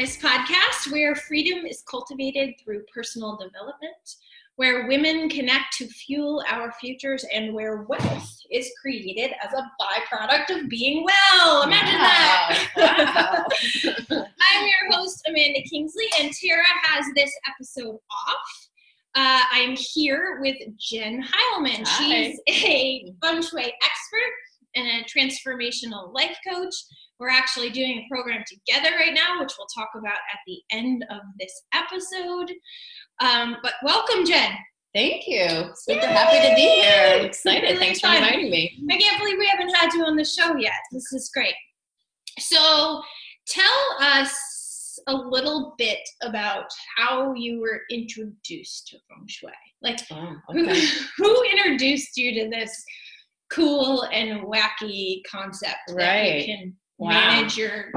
this podcast where freedom is cultivated through personal development, where women connect to fuel our futures, and where wealth is created as a byproduct of being well. Imagine that. Wow. I'm your host, Amanda Kingsley, and Tara has this episode off. I'm here with Jen Hellman. Hi. She's a Feng Shui expert and a transformational life coach. We're actually doing a program together right now, which we'll talk about at the end of this episode. But welcome, Jen. Thank you. Super happy to be here. I'm excited. Really Thanks fun. For inviting me. I can't believe we haven't had you on the show yet. This is great. So tell us a little bit about how you were introduced to Feng Shui. Like, who introduced you to this cool and wacky concept that you can manage your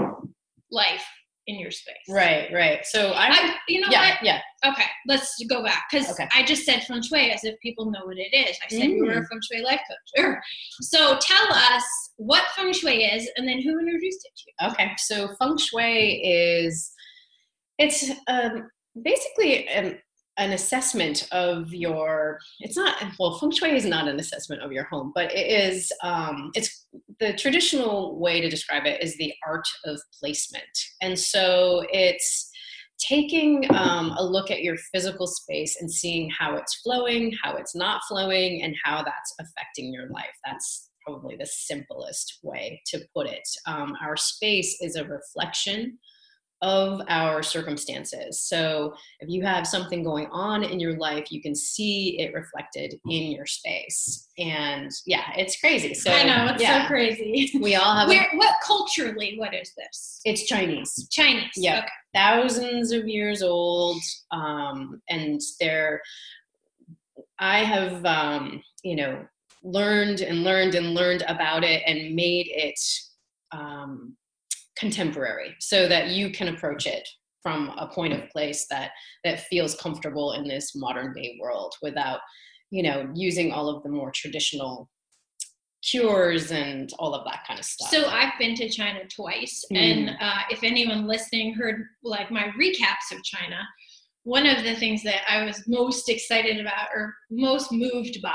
life in your space? Right. So I you know okay, let's go back, because I just said Feng Shui as if people know what it is. I said you were a Feng Shui life coach. So tell us what Feng Shui is, and then who introduced it to you. Okay, so Feng Shui is, it's basically an assessment of your, it's not, well, Feng Shui is not an assessment of your home, but it is, it's the traditional way to describe it is the art of placement. And so it's taking a look at your physical space and seeing how it's flowing, how it's not flowing, and how that's affecting your life. That's probably the simplest way to put it. Our space is a reflection of our circumstances. So if you have something going on in your life, you can see it reflected in your space. And yeah, it's crazy. So I know, it's so crazy. We all have what culturally, what is this? It's Chinese. Chinese. Yeah. Okay. Thousands of years old. And they're, I have you know, learned about it and made it contemporary, so that you can approach it from a point of place that feels comfortable in this modern day world, without, you know, using all of the more traditional cures and all of that kind of stuff. So I've been to China twice, and if anyone listening heard like my recaps of China, one of the things that I was most excited about or most moved by,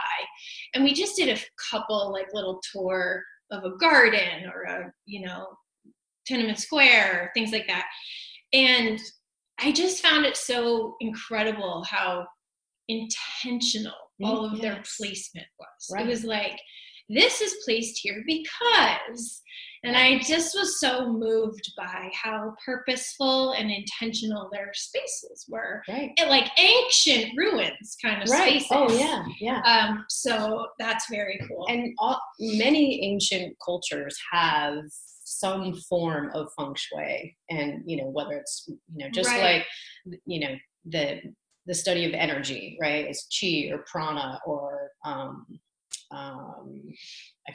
and we just did a couple like little tour of a garden or a, you know, Tenement Square, things like that. And I just found it so incredible how intentional all of their placement was. Right. It was like, this is placed here because, and I just was so moved by how purposeful and intentional their spaces were. Right. It, like ancient ruins kind of spaces. Oh yeah. So that's very cool. And many ancient cultures have some form of Feng Shui, and you know, whether it's, you know, just like, you know, the study of energy, right? It's chi or prana, or I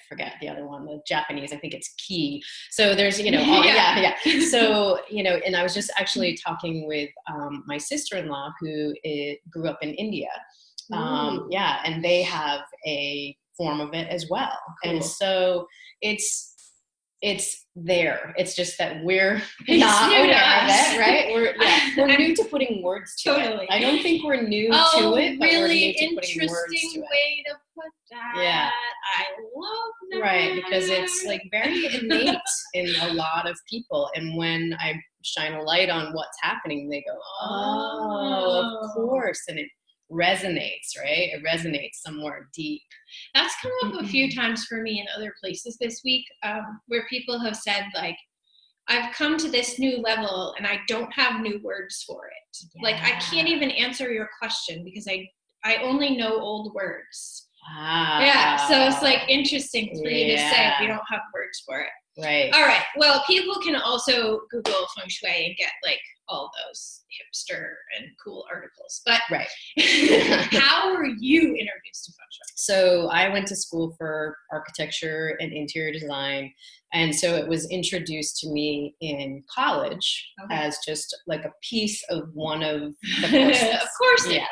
forget the other one, the Japanese, I think it's ki. So there's, you know, so, you know, and I was just actually talking with my sister-in-law who grew up in India. And they have a form of it as well. Cool. And so it's there. It's just that we're not aware of it, right? We're new to putting words to it. I don't think we're new to it, but really we're new to putting words to it. Interesting way to put that. Yeah. I love that. Right, because it's like very innate in a lot of people. And when I shine a light on what's happening, they go, oh, of course. And it resonates, right? It resonates somewhere deep. That's come up a few times for me in other places this week, where people have said, like, I've come to this new level and I don't have new words for it. Yeah. Like, I can't even answer your question because I only know old words. Wow. Yeah, so it's like interesting for you to say if you don't have words for it. Right. All right. Well, people can also Google Feng Shui and get like all those hipster and cool articles. But how were you introduced to Feng Shui? So I went to school for architecture and interior design. And so it was introduced to me in college as just like a piece of one of the courses. Of course it was.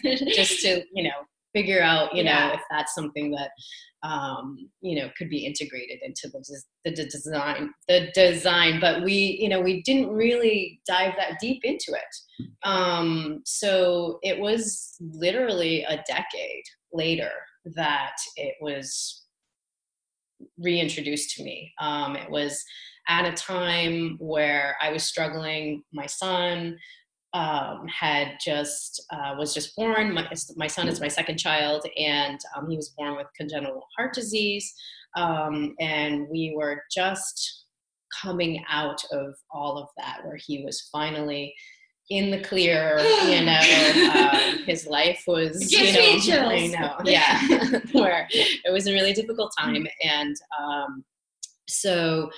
Right. Just to, you know, figure out, you know, if that's something that, you know, could be integrated into the design. But we, you know, we didn't really dive that deep into it. So it was literally a decade later that it was reintroduced to me. It was at a time where I was struggling. My son was just born. My son is my second child, and he was born with congenital heart disease. And we were just coming out of all of that, where he was finally in the clear, you know, his life was, gives you know, me chills. I know, yeah, where it was a really difficult time. And so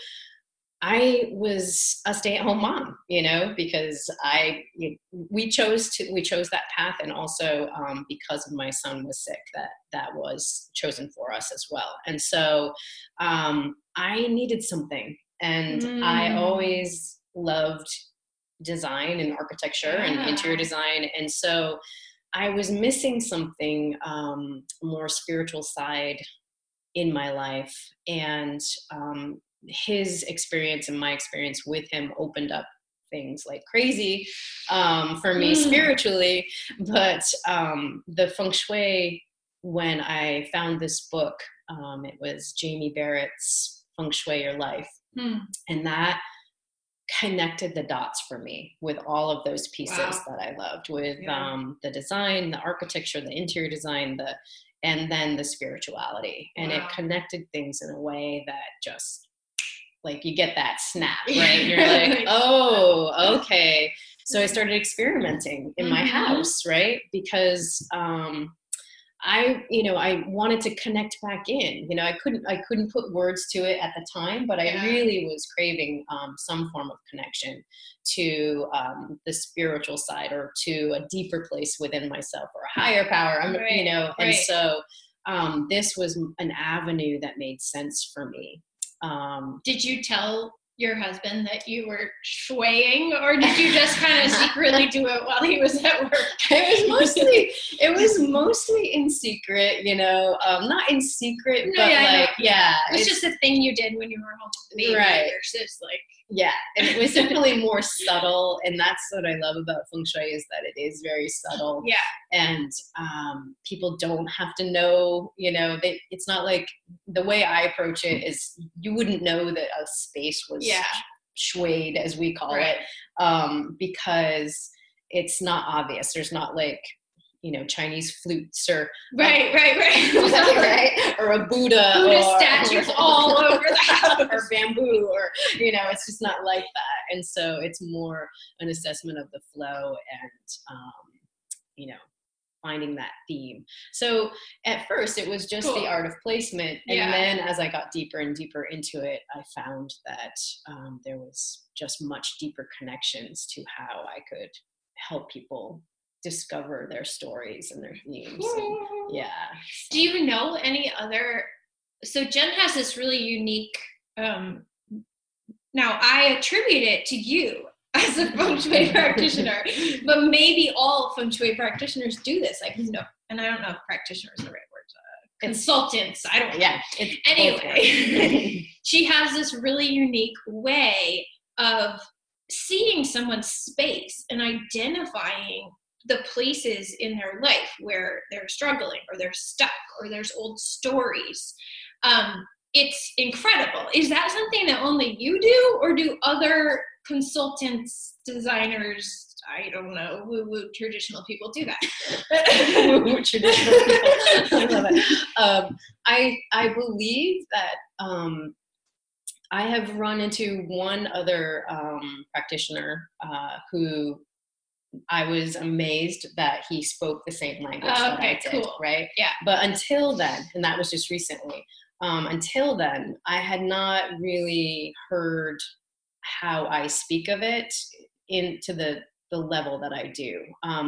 I was a stay-at-home mom, you know, because we chose that path, and also because my son was sick, that was chosen for us as well. And so I needed something, and I always loved design and architecture and interior design, and so I was missing something more spiritual side in my life, and his experience and my experience with him opened up things like crazy for me spiritually. But the Feng Shui, when I found this book, it was Jamie Barrett's Feng Shui Your Life, and that connected the dots for me with all of those pieces that I loved, with the design, the architecture, the interior design, and then the spirituality. And it connected things in a way that just, like, you get that snap, right? You're like, oh, okay. So I started experimenting in my house, right? Because I wanted to connect back in. You know, I couldn't put words to it at the time, but I really was craving some form of connection to the spiritual side, or to a deeper place within myself, or a higher power. And so this was an avenue that made sense for me. Did you tell your husband that you were swaying, or did you just kind of secretly do it while he was at work? It was mostly in secret, you know, not in secret, It's just a thing you did when you were home with me. Right. Just like, yeah, it was definitely more subtle, and that's what I love about Feng Shui, is that it is very subtle. Yeah. And people don't have to know, you know, it's not like, the way I approach it is, you wouldn't know that a space was swayed, as we call it, because it's not obvious. There's not like, you know, Chinese flutes or or a Buddha statues all over the house, or bamboo, or, you know, it's just not like that. And so it's more an assessment of the flow, and you know, finding that theme. So at first it was just the art of placement, and then as I got deeper and deeper into it, I found that there was just much deeper connections to how I could help people discover their stories and their themes. Do you know any other? So Jen has this really unique, now I attribute it to you as a Feng Shui practitioner, but maybe all Feng Shui practitioners do this. I don't know. And I don't know if practitioner is the right word. Consultants. I don't know. Yeah. Anyway, she has this really unique way of seeing someone's space and identifying the places in their life where they're struggling, or they're stuck, or there's old stories. It's incredible. Is that something that only you do, or do other consultants, designers, I don't know, woo-woo traditional people do that? Woo-woo traditional people. I love it. I believe that I have run into one other practitioner who I was amazed that he spoke the same language that I did, right? Yeah. But until then, and that was just recently, I had not really heard how I speak of it into the level that I do.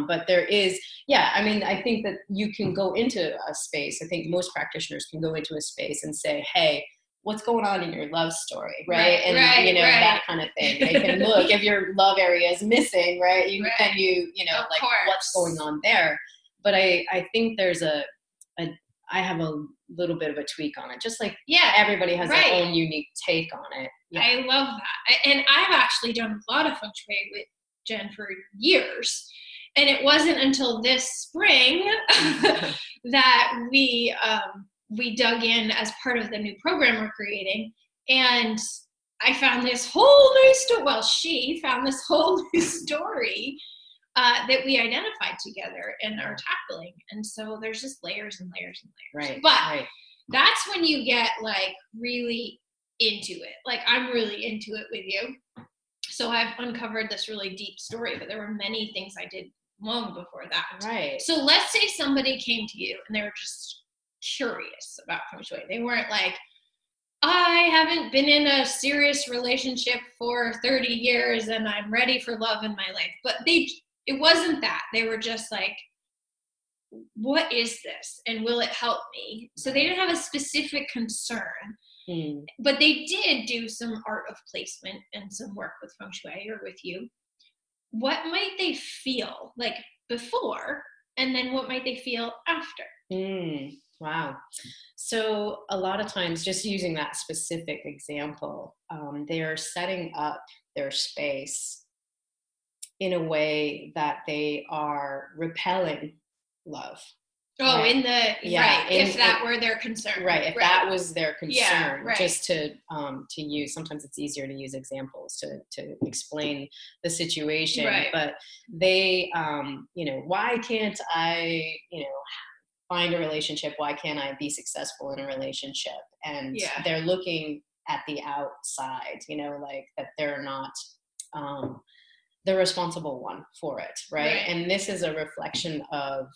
But there is, I mean, I think that you can go into a space. I think most practitioners can go into a space and say, hey, what's going on in your love story, right? And you know, that kind of thing. They can look if your love area is missing, right? You know, of like course. What's going on there. But I think there's a I have a little bit of a tweak on it. Just like, yeah, everybody has their own unique take on it. Yeah. I love that. And I've actually done a lot of feng shui with Jen for years. And it wasn't until this spring that we dug in as part of the new program we're creating. And I found this whole new story. Well, she found this whole new story that we identified together and are tackling. And so there's just layers and layers and layers. Right. But that's when you get like really into it. Like I'm really into it with you. So I've uncovered this really deep story, but there were many things I did long before that. Right. So let's say somebody came to you and they were just curious about feng shui. They weren't like, I haven't been in a serious relationship for 30 years and I'm ready for love in my life. But it wasn't that. They were just like, what is this? And will it help me? So they didn't have a specific concern. Mm. But they did do some art of placement and some work with feng shui or with you. What might they feel like before, and then what might they feel after? Mm. Wow. So a lot of times, just using that specific example, they are setting up their space in a way that they are repelling love. Oh, right. If that were their concern. Right, if that was their concern, just to use, sometimes it's easier to use examples to explain the situation, but they, why can't I, find a relationship? Why can't I be successful in a relationship? And they're looking at the outside, like that they're not, the responsible one for it, right? And this is a reflection of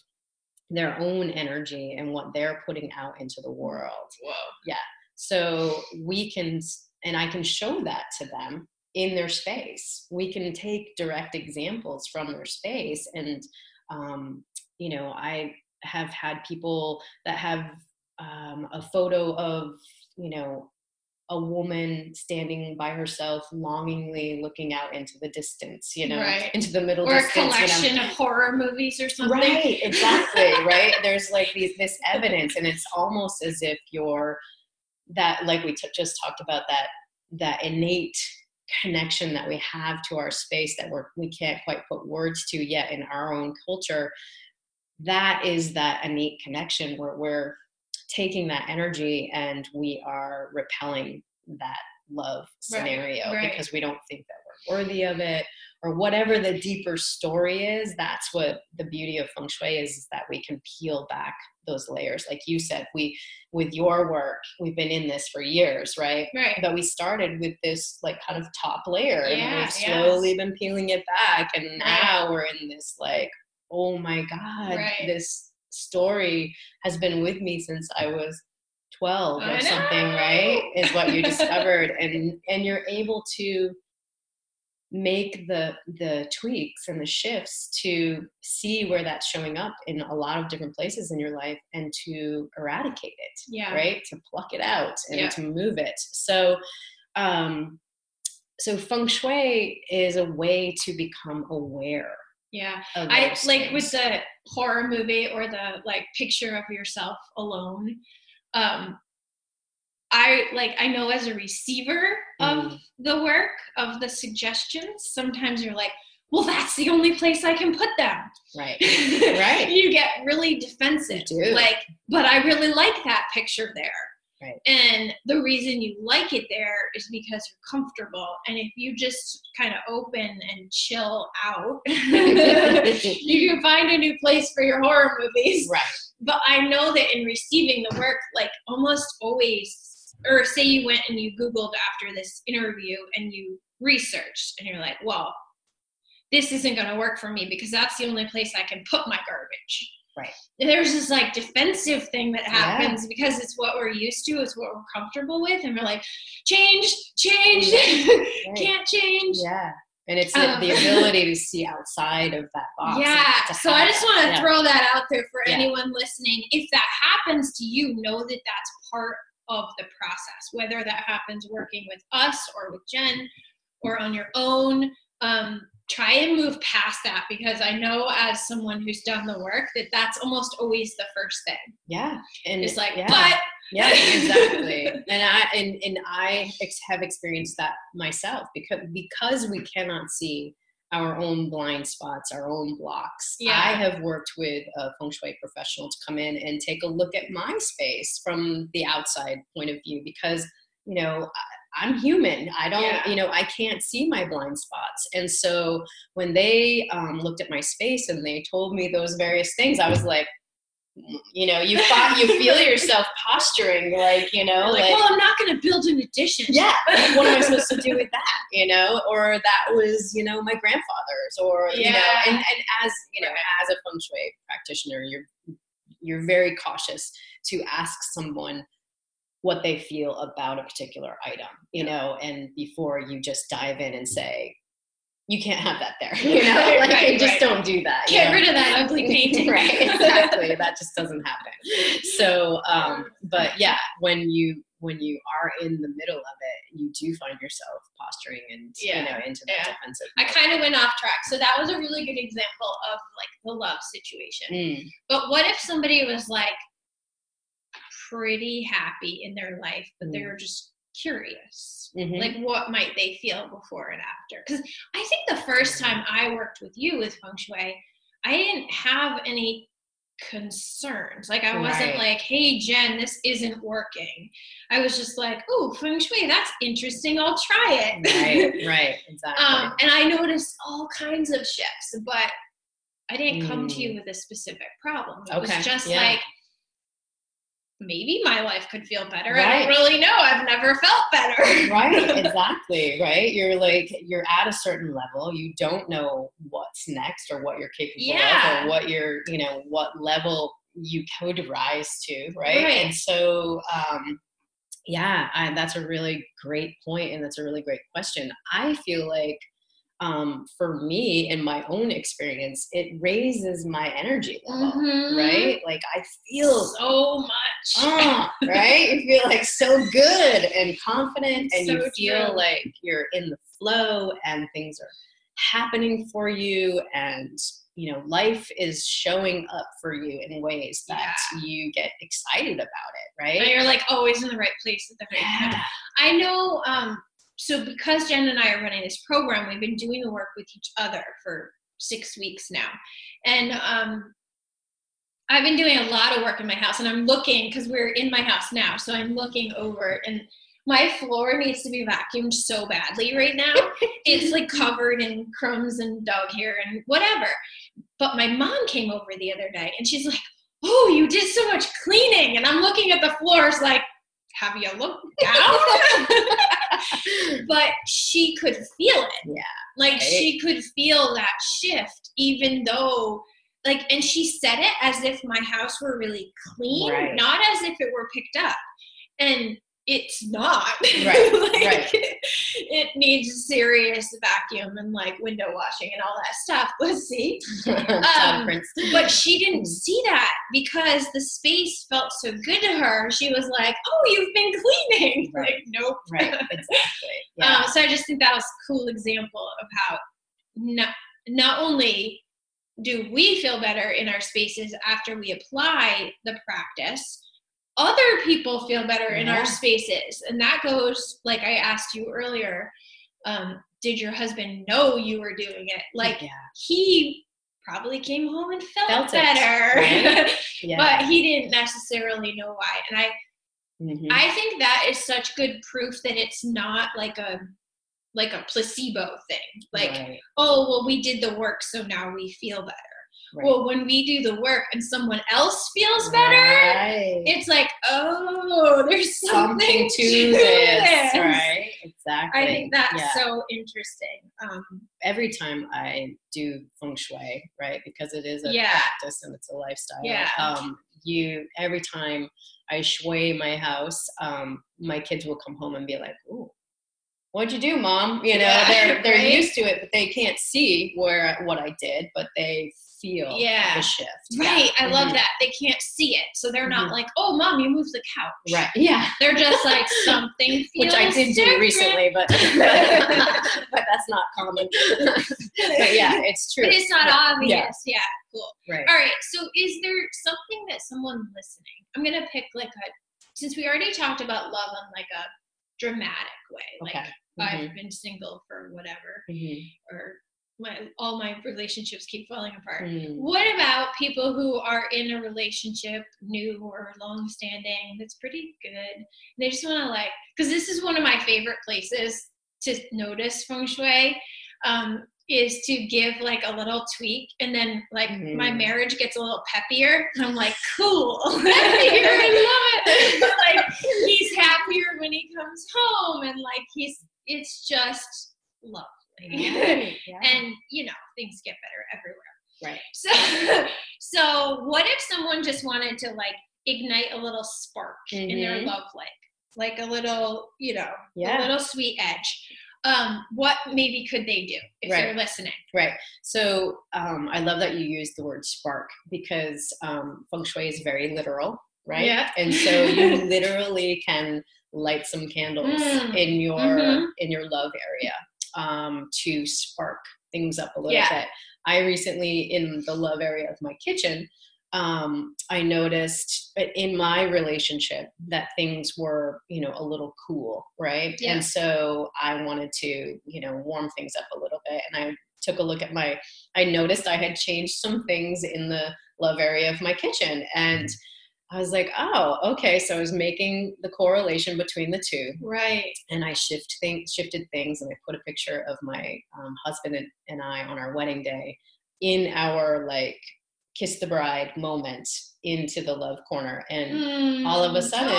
their own energy and what they're putting out into the world. Whoa. Yeah. So we can, and I can show that to them in their space. We can take direct examples from their space. And, I have had people that have a photo of, a woman standing by herself, longingly looking out into the distance, into the middle distance. Or a collection of horror movies or something. Right, exactly, right? There's like this evidence, and it's almost as if just talked about that innate connection that we have to our space that we can't quite put words to yet in our own culture. That is that innate connection where we're taking that energy and we are repelling that love scenario because we don't think that we're worthy of it, or whatever the deeper story is. That's what the beauty of feng shui is that we can peel back those layers. Like you said, with your work, we've been in this for years, right? But we started with this like kind of top layer and we've slowly been peeling it back. And now we're in this like, oh my God, this story has been with me since I was 12 or something, right? Is what you discovered. And you're able to make the tweaks and the shifts to see where that's showing up in a lot of different places in your life and to eradicate it, right? To pluck it out and to move it. So, so feng shui is a way to become aware. Yeah, I like with the horror movie or the like picture of yourself alone. I know as a receiver of the work, of the suggestions, sometimes you're like, well, that's the only place I can put them. Right. You get really defensive. You do. Like, but I really like that picture there. Right. And the reason you like it there is because you're comfortable. And if you just kind of open and chill out, you can find a new place for your horror movies. Right. But I know that in receiving the work, like almost always, or say you went and you Googled after this interview and you researched and you're like, well, this isn't going to work for me because that's the only place I can put my garbage. Right. There's this like defensive thing that happens because it's what we're used to, it's what we're comfortable with, and we're like, change, can't change. Yeah. And it's the ability to see outside of that box. Yeah. So I just want to throw that out there for anyone listening. If that happens to you, know that that's part of the process, whether that happens working with us or with Jen or on your own. try and move past that, because I know as someone who's done the work that that's almost always the first thing. Yeah. And it's like, yeah. But yeah, exactly. And I have experienced that myself, because we cannot see our own blind spots, our own blocks. Yeah. I have worked with a feng shui professional to come in and take a look at my space from the outside point of view, because, you know, I'm human. I don't, yeah. you know, I can't see my blind spots. And so when they looked at my space and they told me those various things, I was like, you know, you feel yourself posturing, like, you know, like, well, I'm not going to build an addition. Yeah. Like, what am I supposed to do with that? You know, or that was, you know, my grandfather's, or, yeah. you know, and as, you know, right. as a feng shui practitioner, you're very cautious to ask someone what they feel about a particular item, you yeah. know, and before you just dive in and say, you can't have that there, you know, like right, just right. don't do that. Get rid of that ugly painting. Right, exactly. That just doesn't happen. So, but yeah, when you are in the middle of it, you do find yourself posturing and, yeah. you know, into that yeah. defensive. I kind of went off track. So that was a really good example of like the love situation. Mm. But what if somebody was like pretty happy in their life, but mm. they were just curious, mm-hmm. like what might they feel before and after? Because I think the first time I worked with you with feng shui, I didn't have any concerns. Like I wasn't right. like, hey Jen, this isn't working. I was just like, oh, feng shui, that's interesting, I'll try it. Right, right, exactly. And I noticed all kinds of shifts, but I didn't come to you with a specific problem. It okay. was just yeah. like, maybe my life could feel better. Right. I don't really know. I've never felt better. Right. Exactly. Right. You're like, you're at a certain level. You don't know what's next or what you're capable yeah. of, or what you're, you know, what level you could rise to. Right. Right. And so, yeah, that's a really great point. And that's a really great question. I feel like, for me in my own experience, it raises my energy level, mm-hmm. right? Like I feel so much, right? You feel like so good and confident, and so you feel true. Like you're in the flow and things are happening for you, and you know, life is showing up for you in ways that yeah. you get excited about it, right? But you're like always in the right place at the right yeah. time. I know, so because Jen and I are running this program, we've been doing the work with each other for 6 weeks now. And I've been doing a lot of work in my house, and I'm looking, because we're in my house now, so I'm looking over, and my floor needs to be vacuumed so badly right now. It's like covered in crumbs and dog hair and whatever. But my mom came over the other day and she's like, oh, you did so much cleaning. And I'm looking at the floors like, have you looked down? But she could feel it. Yeah. Like right? She could feel that shift, even though like, and she said it as if my house were really clean, right. not as if it were picked up. And it's not. Right. Like, right. It needs serious vacuum and like window washing and all that stuff. Let's see. But she didn't see that because the space felt so good to her. She was like, oh, you've been cleaning. Right. Like, nope. Right. Exactly. Yeah. So I just think that was a cool example of how not only do we feel better in our spaces after we apply the practice, other people feel better in yeah. our spaces. And that goes, like I asked you earlier, did your husband know you were doing it? Like yeah. he probably came home and felt better, right? yeah. but he didn't necessarily know why. And I think that is such good proof that it's not like a placebo thing. Like, right. oh, well, we did the work, so now we feel better. Right. Well, when we do the work and someone else feels better, right. it's like, oh, there's something to this. Right? Exactly. I think that's yeah. so interesting. Every time I do feng shui, right, because it is a yeah. practice and it's a lifestyle. Yeah. Every time I shui my house, my kids will come home and be like, ooh, what'd you do, Mom? You know, yeah, they're right? used to it, but they can't see what I did, but they feel the shift. Right. Yeah. I love that. They can't see it. So they're not like, oh, mom, you moved the couch. Right. Yeah. They're just like, something feels which I did different. Do recently, but but that's not common. But yeah, it's true. But it's not obvious. Yeah. Cool. Right. All right. So is there something that someone listening, I'm going to pick like a, since we already talked about love in like a dramatic way, like I've been single for whatever, or all my relationships keep falling apart. What about people who are in a relationship, new or long-standing, that's pretty good? And they just want to like, because this is one of my favorite places to notice feng shui, is to give like a little tweak, and then like my marriage gets a little peppier, and I'm like, cool, peppier, I love it. Like he's happier when he comes home, and like it's just lovely. Right. Yeah. And you know, things get better everywhere. Right. So what if someone just wanted to like ignite a little spark in their love like a little, you know, a little sweet edge? What maybe could they do if they're listening? Right. So, I love that you use the word spark, because, feng shui is very literal, right? Yeah. And so you literally can light some candles in your love area, to spark things up a little bit. I recently, in the love area of my kitchen, I noticed in my relationship that things were, you know, a little cool, right? Yeah. And so I wanted to, you know, warm things up a little bit. And I took a look at I noticed I had changed some things in the love area of my kitchen. And I was like, oh, okay. So I was making the correlation between the two. Right. And I shifted things, and I put a picture of my husband and I on our wedding day in our like, kiss the bride moment into the love corner, and all of a sudden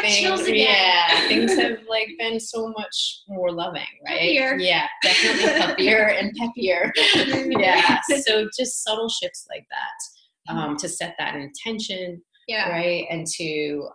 things have like been so much more loving, right? Peppier. Yeah, definitely peppier and peppier. Yeah. So just subtle shifts like that, to set that intention, right? And to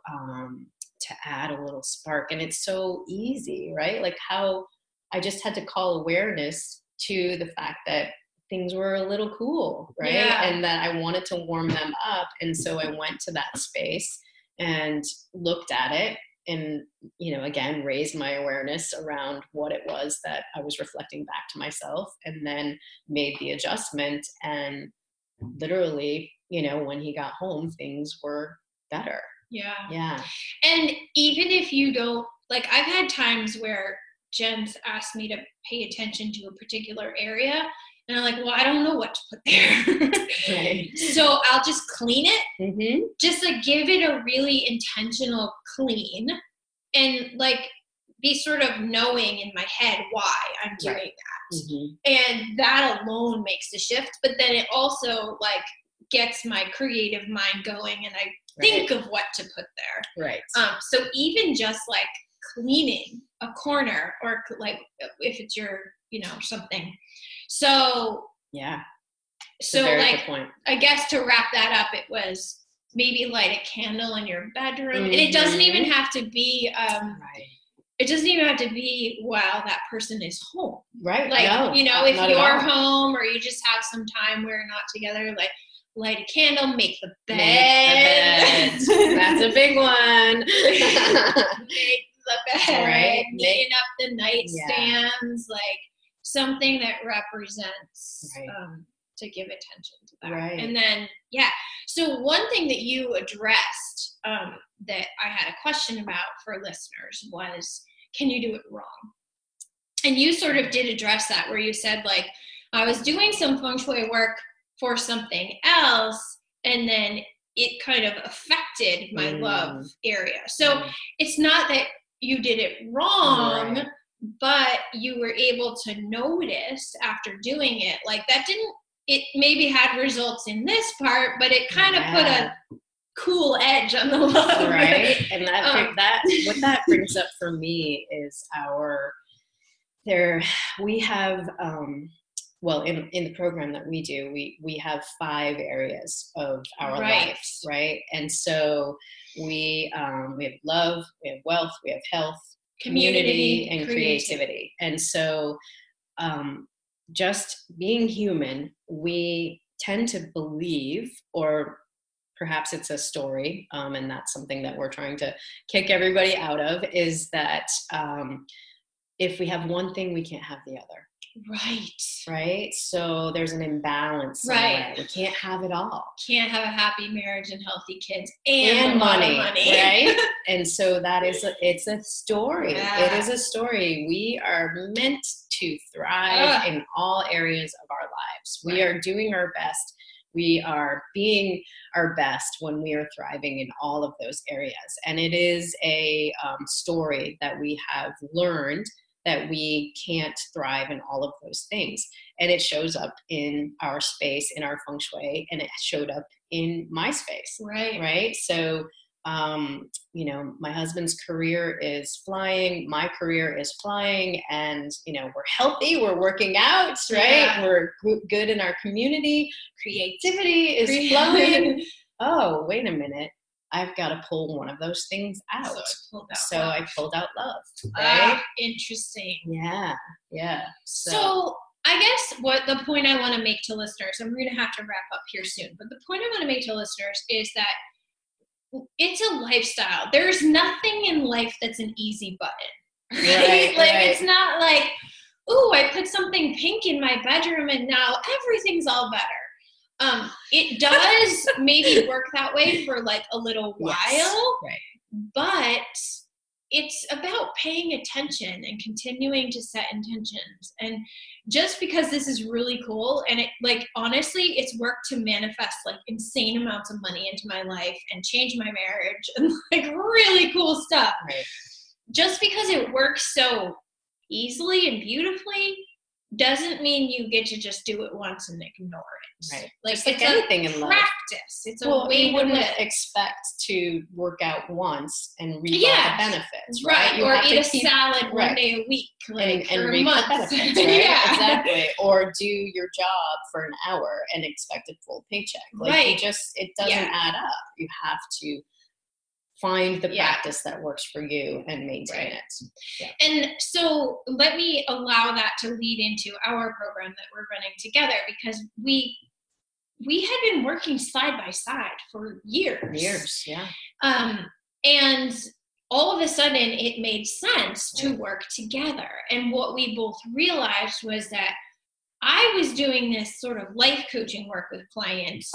add a little spark. And it's so easy, right? Like how I just had to call awareness to the fact that things were a little cool, right? Yeah. And that I wanted to warm them up. And so I went to that space and looked at it, and, you know, again, raised my awareness around what it was that I was reflecting back to myself, and then made the adjustment. And literally, you know, when he got home, things were better. Yeah. Yeah. And even if you don't, like, I've had times where Jen's asked me to pay attention to a particular area, and I'm like, well, I don't know what to put there. Right. So I'll just clean it. Mm-hmm. Just like give it a really intentional clean, and like be sort of knowing in my head why I'm doing that. Mm-hmm. And that alone makes a shift. But then it also like gets my creative mind going, and I think of what to put there. Right. So even just like cleaning a corner, or like if it's your, you know, something. So yeah, so like I guess to wrap that up, it was maybe light a candle in your bedroom, and it doesn't even have to be it doesn't even have to be while that person is home, right? Like you know, if you're home or you just have some time where you're not together, like light a candle, make the bed. That's a big one. Make the bed, right? Clean up the nightstands, like. Something that represents to give attention to that. Right. And then, so one thing that you addressed that I had a question about for listeners was, can you do it wrong? And you sort of did address that, where you said like, I was doing some feng shui work for something else, and then it kind of affected my love area. So it's not that you did it wrong, but you were able to notice after doing it, like that didn't, it maybe had results in this part, but it kind of put a cool edge on the love. Right. And that what that brings up for me is we have, well, in the program that we do, we have 5 areas of our lives. Right. And so we have love, we have wealth, we have health, community and creativity. And so just being human, we tend to believe, or perhaps it's a story, and that's something that we're trying to kick everybody out of, is that if we have one thing, we can't have the other. Right. Right? So there's an imbalance somewhere. Right. We can't have it all. Can't have a happy marriage and healthy kids and money. Right? And so that is, it's a story. Yeah. It is a story. We are meant to thrive in all areas of our lives. We are doing our best. We are being our best when we are thriving in all of those areas. And it is a story that we have learned, that we can't thrive in all of those things. And it shows up in our space, in our feng shui, and it showed up in my space. Right. Right. So, you know, my husband's career is flying, my career is flying, and, you know, we're healthy, we're working out, right? Yeah. We're good in our community. Creativity is flowing. Oh, wait a minute. I've got to pull one of those things out. So I pulled out love. Right? Interesting. Yeah. Yeah. So I guess what the point I want to make to listeners, and we're going to have to wrap up here soon, but the point I want to make to listeners is that it's a lifestyle. There's nothing in life that's an easy button. Right? Right. It's not like, ooh, I put something pink in my bedroom and now everything's all better. It does maybe work that way for like a little while, right. But it's about paying attention and continuing to set intentions. And just because this is really cool, and it, like, honestly, it's worked to manifest like insane amounts of money into my life and change my marriage and like really cool stuff. Right. Just because it works so easily and beautifully doesn't mean you get to just do it once and ignore it. Right. Like, it's like anything in life. Practice. It's a way. We wouldn't expect to work out once and reap all the benefits, right? Or eat a salad one day a week, like, and reap the benefits, right? Yeah. Exactly. Or do your job for an hour and expect a full paycheck. Like, you just, it doesn't add up. You have to find the practice that works for you and maintain it. Yeah. And so let me allow that to lead into our program that we're running together, because we had been working side by side for years. And all of a sudden it made sense to work together. And what we both realized was that I was doing this sort of life coaching work with clients,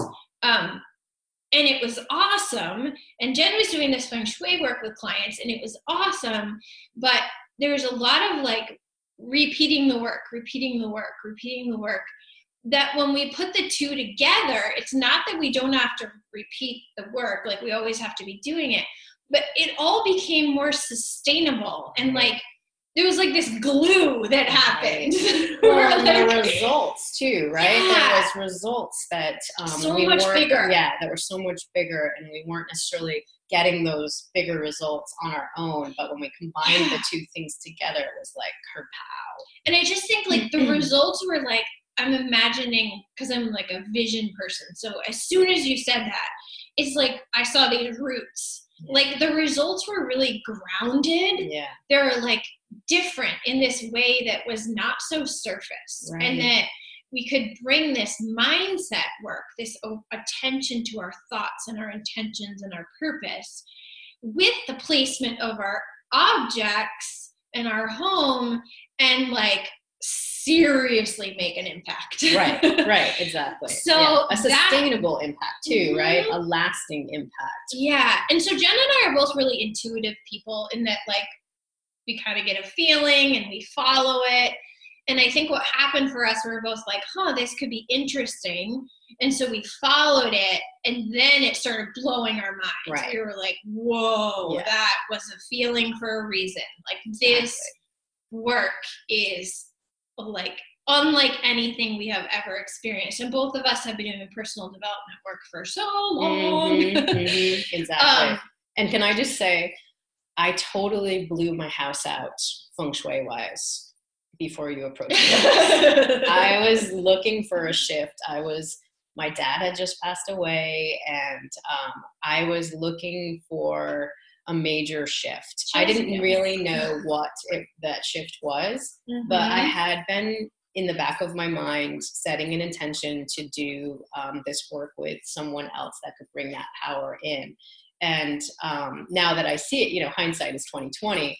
and it was awesome. And Jen was doing this feng shui work with clients, and it was awesome. But there was a lot of like repeating the work. That when we put the two together, it's not that we don't have to repeat the work, like we always have to be doing it, but it all became more sustainable. And like, there was like this glue that happened. Well, like, the results too, right? Yeah. There was results that that were so much bigger, and we weren't necessarily getting those bigger results on our own. But when we combined the two things together, it was like kerpow. And I just think like the results were like, I'm imagining, because I'm like a vision person. So as soon as you said that, it's like I saw these roots. Like the results were really grounded. Yeah. They were like different in this way that was not so surface. Right. And that we could bring this mindset work, this attention to our thoughts and our intentions and our purpose with the placement of our objects in our home, and like seriously make an impact. Right, exactly. So a sustainable impact too, right? A lasting impact. Yeah. And so Jen and I are both really intuitive people, in that like we kind of get a feeling and we follow it. And I think what happened for us, we were both like, this could be interesting. And so we followed it, and then it started blowing our minds. Right. We were like, whoa, that was a feeling for a reason. Like this work is like unlike anything we have ever experienced. And both of us have been doing personal development work for so long. Exactly. And can I just say, I totally blew my house out feng shui wise before you approached me. I was looking for a shift. My dad had just passed away, and I was looking for a major shift. I didn't really know what that shift was, but I had been in the back of my mind, setting an intention to do this work with someone else that could bring that power in. And now that I see it, you know, hindsight is 20/20.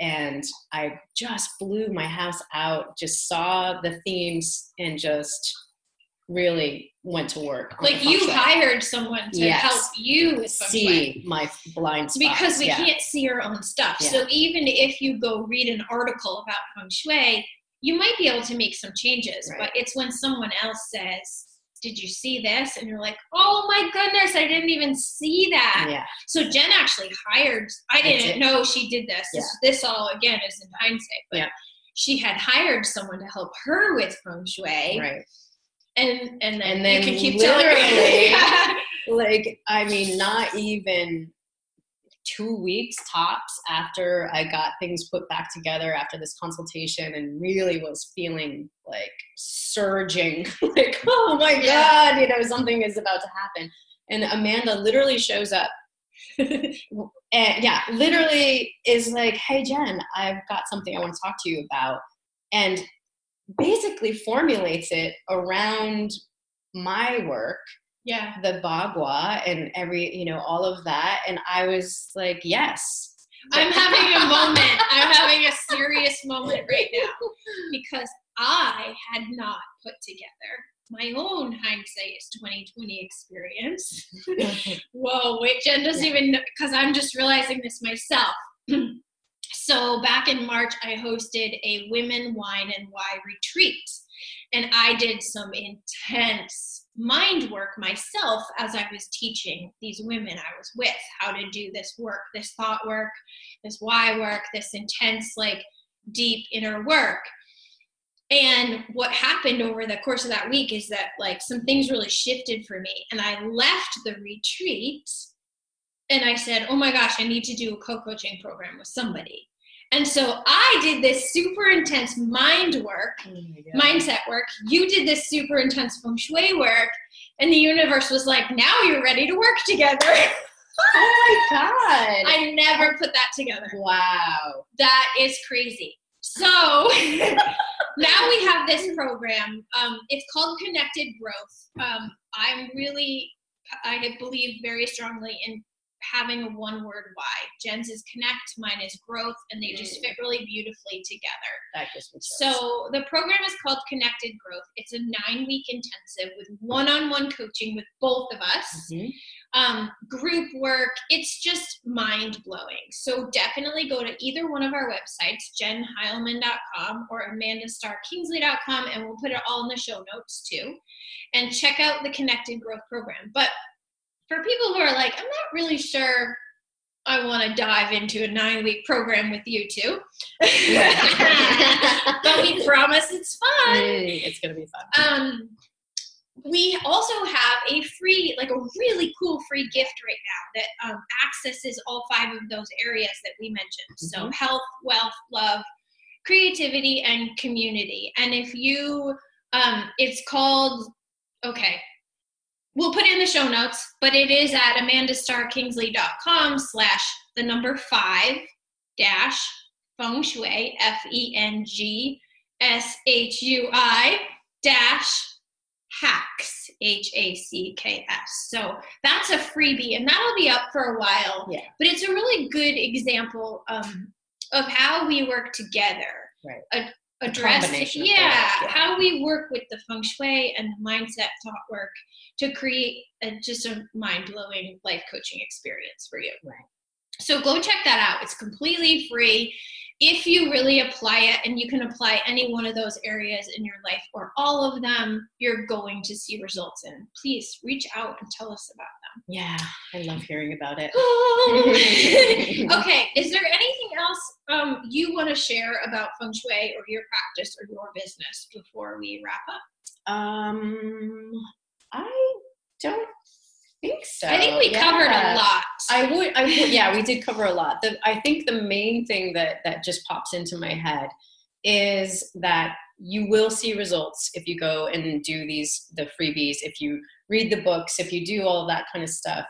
And I just blew my house out, just saw the themes and just really went to work. Like you hired someone to help you with see my blind spots. Because we can't see our own stuff. Yeah. So even if you go read an article about Feng Shui, you might be able to make some changes, right. But it's when someone else says, did you see this? And you're like, oh my goodness, I didn't even see that. Yeah. So Jen actually hired, I didn't know she did this. Yeah. This all again is in hindsight, but she had hired someone to help her with Feng Shui. Right. And then you can keep literally, like, I mean, not even 2 weeks tops after I got things put back together after this consultation and really was feeling like surging, like, oh my God, you know, something is about to happen. And Amanda literally shows up and literally is like, hey Jen, I've got something I want to talk to you about. And basically formulates it around my work. Yeah. The Bagua and every, you know, all of that. And I was like, yes. I'm having a moment. I'm having a serious moment right now because I had not put together my own hindsight is 20/20 experience. Whoa, wait, Jen doesn't even, because I'm just realizing this myself. So back in March, I hosted a Women, Wine, and Why retreat. And I did some intense mind work myself as I was teaching these women I was with how to do this work, this thought work, this why work, this intense, like, deep inner work. And what happened over the course of that week is that, like, some things really shifted for me. And I left the retreat and I said, oh my gosh, I need to do a co-coaching program with somebody. And so I did this super intense mind work, mindset work. You did this super intense Feng Shui work. And the universe was like, now you're ready to work together. Oh my God. I never put that together. Wow. That is crazy. So now we have this program. It's called Connected Growth. I believe very strongly in having a one-word why. Jen's is connect, mine is growth, and they just fit really beautifully together. That just makes sense. So the program is called Connected Growth. It's a 9-week intensive with one-on-one coaching with both of us, group work. It's just mind-blowing. So definitely go to either one of our websites, jenhellman.com or amandakingsley.com, and we'll put it all in the show notes too, and check out the Connected Growth program. But for people who are like, I'm not really sure I want to dive into a 9-week program with you two, but we promise it's fun. It's going to be fun. We also have a free, like a really cool free gift right now that accesses all 5 of those areas that we mentioned. So health, wealth, love, creativity, and community. And if you, it's called, we'll put it in the show notes, but it is at amandakingsley.com/5-Feng Shui, FENGSHUI-hacks, HACKS. So that's a freebie, and that'll be up for a while, but it's a really good example of how we work together. Right. How we work with the Feng Shui and the mindset thought work to create just a mind-blowing life coaching experience for you. Right. So go check that out. It's completely free. If you really apply it, and you can apply any one of those areas in your life or all of them, you're going to see results in. Please reach out and tell us about them. Yeah, I love hearing about it. Okay, is there anything else you want to share about Feng Shui or your practice or your business before we wrap up? I don't think so. I think we covered a lot. We did cover a lot. I think the main thing that just pops into my head is that you will see results if you go and do the freebies, if you read the books, if you do all that kind of stuff.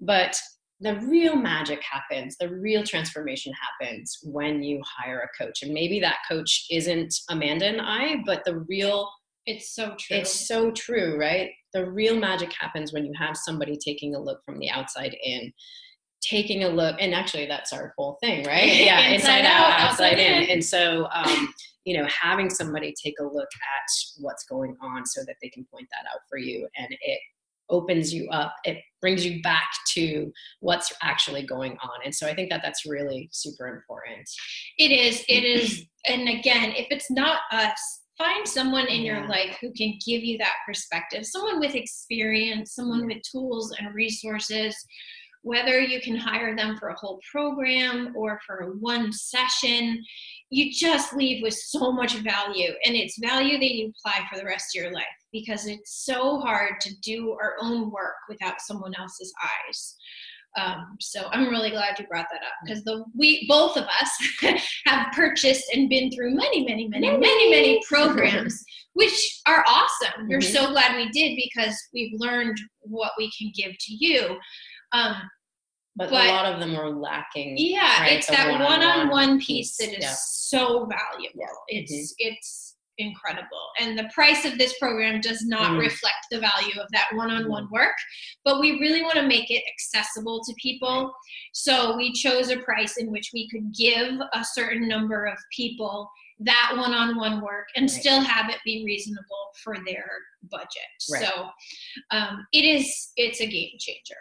But the real magic happens, the real transformation happens when you hire a coach. And maybe that coach isn't Amanda and I, but the real, it's so true. It's so true, right? The real magic happens when you have somebody taking a look from the outside in, taking a look, and actually that's our whole thing, right? Yeah, inside out, outside in. And so, you know, having somebody take a look at what's going on so that they can point that out for you, and it opens you up, it brings you back to what's actually going on. And so I think that that's really super important. It is. And again, if it's not us, find someone in your life who can give you that perspective, someone with experience, someone with tools and resources, whether you can hire them for a whole program or for one session. You just leave with so much value, and it's value that you apply for the rest of your life, because it's so hard to do our own work without someone else's eyes. So I'm really glad you brought that up, because we both of us have purchased and been through many programs, which are awesome. Mm-hmm. We're so glad we did, because we've learned what we can give to you. But a lot of them are lacking. Yeah, right? It's that one-on-one piece that is so valuable. Yeah. It's incredible. And the price of this program does not reflect the value of that one-on-one work, but we really want to make it accessible to people. So we chose a price in which we could give a certain number of people that one-on-one work and still have it be reasonable for their budget. Right. So it's a game changer.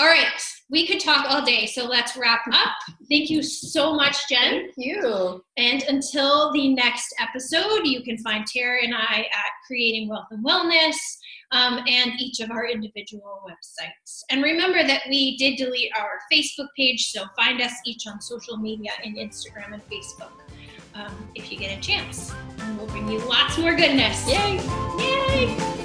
All right, we could talk all day, so let's wrap up. Thank you so much, Jen. Thank you. And until the next episode, you can find Tara and I at Creating Wealth and Wellness, and each of our individual websites. And remember that we did delete our Facebook page, so find us each on social media in Instagram and Facebook if you get a chance. And we'll bring you lots more goodness. Yay! Yay!